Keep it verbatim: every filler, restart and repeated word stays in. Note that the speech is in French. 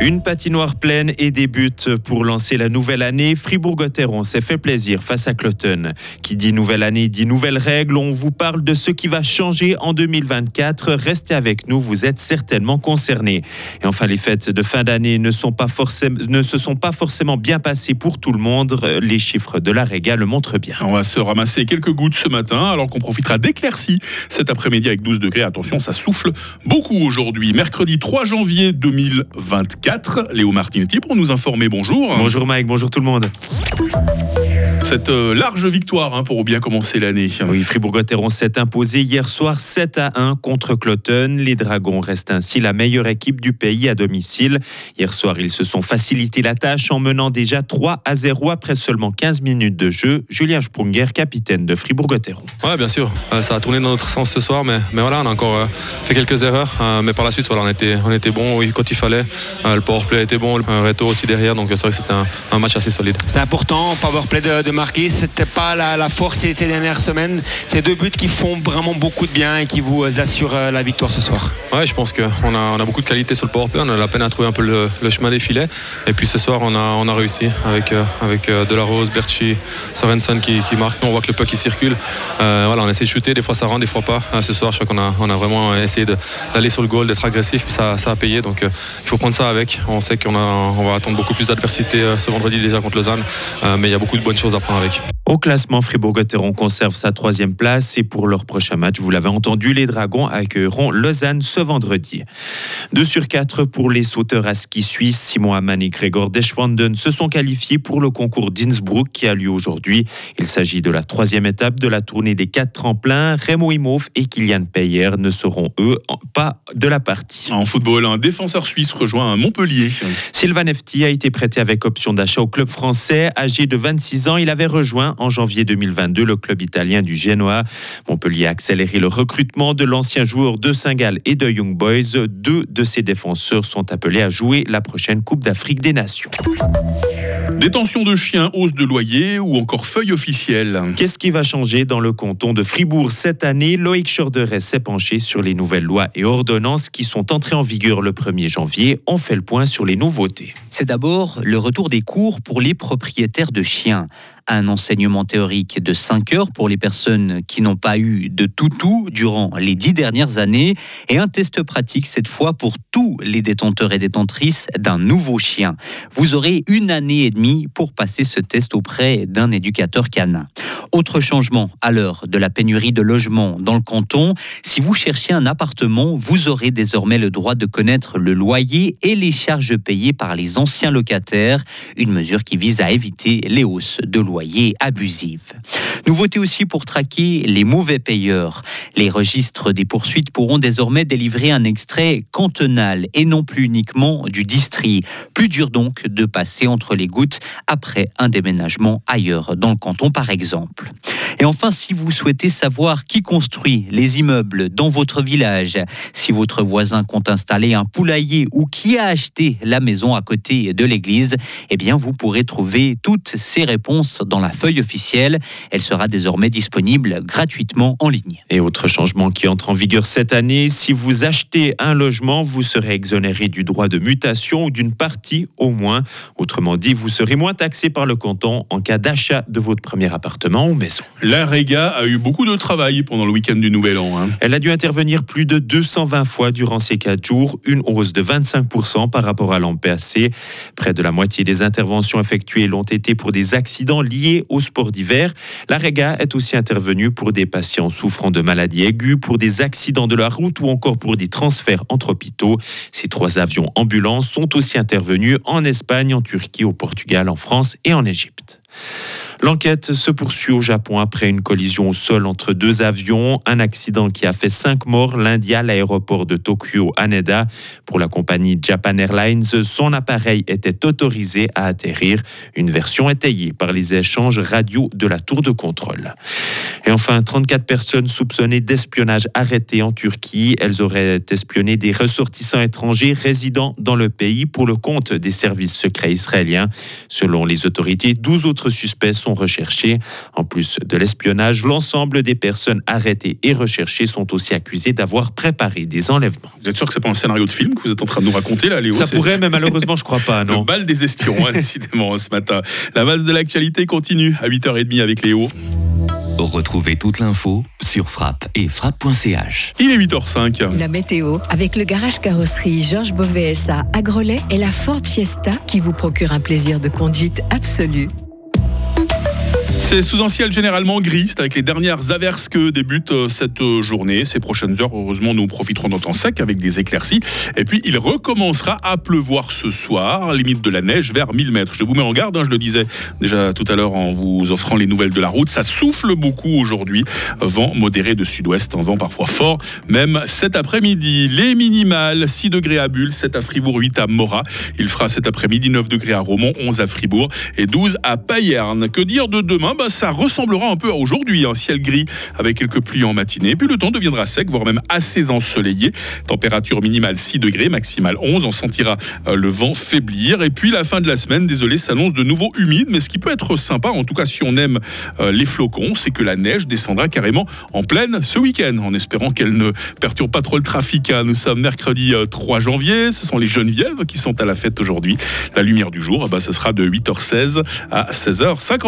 Une patinoire pleine et des buts pour lancer la nouvelle année. Fribourg-Gottéron s'est fait plaisir face à Kloten. Qui dit nouvelle année dit nouvelles règles. On vous parle de ce qui va changer en deux mille vingt-quatre. Restez avec nous, vous êtes certainement concernés. Et enfin, les fêtes de fin d'année ne, sont pas forcément, ne se sont pas forcément bien passées pour tout le monde. Les chiffres de la Réga le montrent bien. On va se ramasser quelques gouttes ce matin, alors qu'on profitera d'éclaircies cet après-midi avec douze degrés. Attention, ça souffle beaucoup aujourd'hui. Mercredi trois janvier deux mille vingt-quatre. Léo Martinetti pour nous informer. Bonjour. Bonjour Mike, bonjour tout le monde. Cette large victoire hein, pour bien commencer l'année. Oui, Fribourg-Gottéron s'est imposé hier soir sept à un contre Kloten. Les Dragons restent ainsi la meilleure équipe du pays à domicile. Hier soir, ils se sont facilité la tâche en menant déjà trois à zéro après seulement quinze minutes de jeu. Julien Sprunger, capitaine de Fribourg-Gottéron. Oui, bien sûr. Euh, ça a tourné dans notre sens ce soir, mais, mais voilà, on a encore euh, fait quelques erreurs. Euh, mais par la suite, voilà, on était, on était bons quand il fallait. Euh, le powerplay était bon, le réto aussi derrière. Donc c'est vrai que c'était un, un match assez solide. C'était important, powerplay de, de... marqué, c'était pas la, la force ces, ces dernières semaines. Ces deux buts qui font vraiment beaucoup de bien et qui vous assurent la victoire ce soir. Ouais, je pense qu'on a, on a beaucoup de qualité sur le powerplay. On a la peine à trouver un peu le, le chemin des filets. Et puis ce soir, on a, on a réussi avec, euh, avec euh, Delarose, Bertschi, Sorenson qui, qui marque. On voit que le puck il circule. Euh, voilà, on essaie de shooter. Des fois ça rentre, des fois pas. Euh, ce soir, je crois qu'on a, on a vraiment essayé de, d'aller sur le goal, d'être agressif. Puis ça, ça a payé. Donc euh, il faut prendre ça avec. On sait qu'on a, on va attendre beaucoup plus d'adversité euh, ce vendredi déjà contre Lausanne. Euh, mais il y a beaucoup de bonnes choses à prendre avec. Au classement, Fribourg-Gottéron conserve sa troisième place et pour leur prochain match, vous l'avez entendu, les Dragons accueilleront Lausanne ce vendredi. deux sur quatre pour les sauteurs à ski suisses. Simon Ammann et Gregor Deschwanden se sont qualifiés pour le concours d'Innsbruck qui a lieu aujourd'hui. Il s'agit de la troisième étape de la tournée des quatre tremplins. Remo Imhof et Kylian Peyer ne seront eux pas de la partie. En football, un défenseur suisse rejoint Montpellier. Sylvain Efti a été prêté avec option d'achat au club français. Âgé de vingt-six ans, il avait rejoint en janvier deux mille vingt-deux le club italien du Genoa. Montpellier a accéléré le recrutement de l'ancien joueur de Saint-Gall et de Young Boys. Deux de ses défenseurs sont appelés à jouer la prochaine Coupe d'Afrique des Nations. Détention de chiens, hausse de loyer ou encore feuille officielle. Qu'est-ce qui va changer dans le canton de Fribourg cette année? Loïc Schorderet s'est penché sur les nouvelles lois et ordonnances qui sont entrées en vigueur le premier janvier. On fait le point sur les nouveautés. C'est d'abord le retour des cours pour les propriétaires de chiens. Un enseignement théorique de cinq heures pour les personnes qui n'ont pas eu de toutou durant les dix dernières années et un test pratique cette fois pour tous les détenteurs et détentrices d'un nouveau chien. Vous aurez une année et demie pour passer ce test auprès d'un éducateur canin. Autre changement à l'heure de la pénurie de logements dans le canton, si vous cherchez un appartement, vous aurez désormais le droit de connaître le loyer et les charges payées par les anciens locataires, une mesure qui vise à éviter les hausses de loyer. Loyers abusifs. Nouveauté aussi pour traquer les mauvais payeurs. Les registres des poursuites pourront désormais délivrer un extrait cantonal et non plus uniquement du district. Plus dur donc de passer entre les gouttes après un déménagement ailleurs dans le canton par exemple. Et enfin, si vous souhaitez savoir qui construit les immeubles dans votre village, si votre voisin compte installer un poulailler ou qui a acheté la maison à côté de l'église, eh bien vous pourrez trouver toutes ces réponses dans la feuille officielle. Elle sera désormais disponible gratuitement en ligne. Et autre changement qui entre en vigueur cette année, si vous achetez un logement, vous serez exonéré du droit de mutation ou d'une partie au moins. Autrement dit, vous serez moins taxé par le canton en cas d'achat de votre premier appartement ou maison. La Réga a eu beaucoup de travail pendant le week-end du Nouvel An. Hein. Elle a dû intervenir plus de deux cent vingt fois durant ces quatre jours, une hausse de vingt-cinq pour cent par rapport à l'an passé. Près de la moitié des interventions effectuées l'ont été pour des accidents liés au sport d'hiver. La Réga est aussi intervenue pour des patients souffrant de maladies aiguës, pour des accidents de la route ou encore pour des transferts entre hôpitaux. Ces trois avions ambulants sont aussi intervenus en Espagne, en Turquie, au Portugal, en France et en Égypte. L'enquête se poursuit au Japon après une collision au sol entre deux avions. Un accident qui a fait cinq morts lundi à l'aéroport de Tokyo-Haneda. Pour la compagnie Japan Airlines, son appareil était autorisé à atterrir. Une version étayée par les échanges radio de la tour de contrôle. Et enfin, trente-quatre personnes soupçonnées d'espionnage arrêtées en Turquie. Elles auraient espionné des ressortissants étrangers résidant dans le pays pour le compte des services secrets israéliens. Selon les autorités, douze autres suspects sont recherchés. En plus de l'espionnage, l'ensemble des personnes arrêtées et recherchées sont aussi accusées d'avoir préparé des enlèvements. Vous êtes sûr que ce n'est pas un scénario de film que vous êtes en train de nous raconter là, Léo? Ça c'est... pourrait, mais malheureusement, je ne crois pas, non. Le bal des espions, hein, décidément, ce matin. La base de l'actualité continue à huit heures trente avec Léo. Retrouvez toute l'info sur Frappe et Frappe point C H. Il est huit heures cinq. La météo avec le garage carrosserie Georges Beauvais S A à Agrolet et la Ford Fiesta qui vous procure un plaisir de conduite absolu. C'est sous un ciel généralement gris, c'est avec les dernières averses que débute cette journée. Ces prochaines heures, heureusement, nous profiterons d'un temps sec avec des éclaircies. Et puis, il recommencera à pleuvoir ce soir, limite de la neige vers mille mètres. Je vous mets en garde, hein, je le disais déjà tout à l'heure en vous offrant les nouvelles de la route. Ça souffle beaucoup aujourd'hui, vent modéré de sud-ouest, un vent parfois fort, même cet après-midi. Les minimales, six degrés à Bulle, sept à Fribourg, huit à Morat. Il fera cet après-midi neuf degrés à Romont, onze à Fribourg et douze à Payerne. Que dire de demain? Ben, ça ressemblera un peu à aujourd'hui, un ciel gris avec quelques pluies en matinée. Puis le temps deviendra sec, voire même assez ensoleillé. Température minimale six degrés, maximale onze. On sentira le vent faiblir. Et puis la fin de la semaine, désolé, s'annonce de nouveau humide. Mais ce qui peut être sympa, en tout cas si on aime euh, les flocons, c'est que la neige descendra carrément en pleine ce week-end, en espérant qu'elle ne perturbe pas trop le trafic. Hein. Nous sommes mercredi euh, trois janvier. Ce sont les Genevièves qui sont à la fête aujourd'hui. La lumière du jour, eh ben, ce sera de huit heures seize à seize heures cinquante.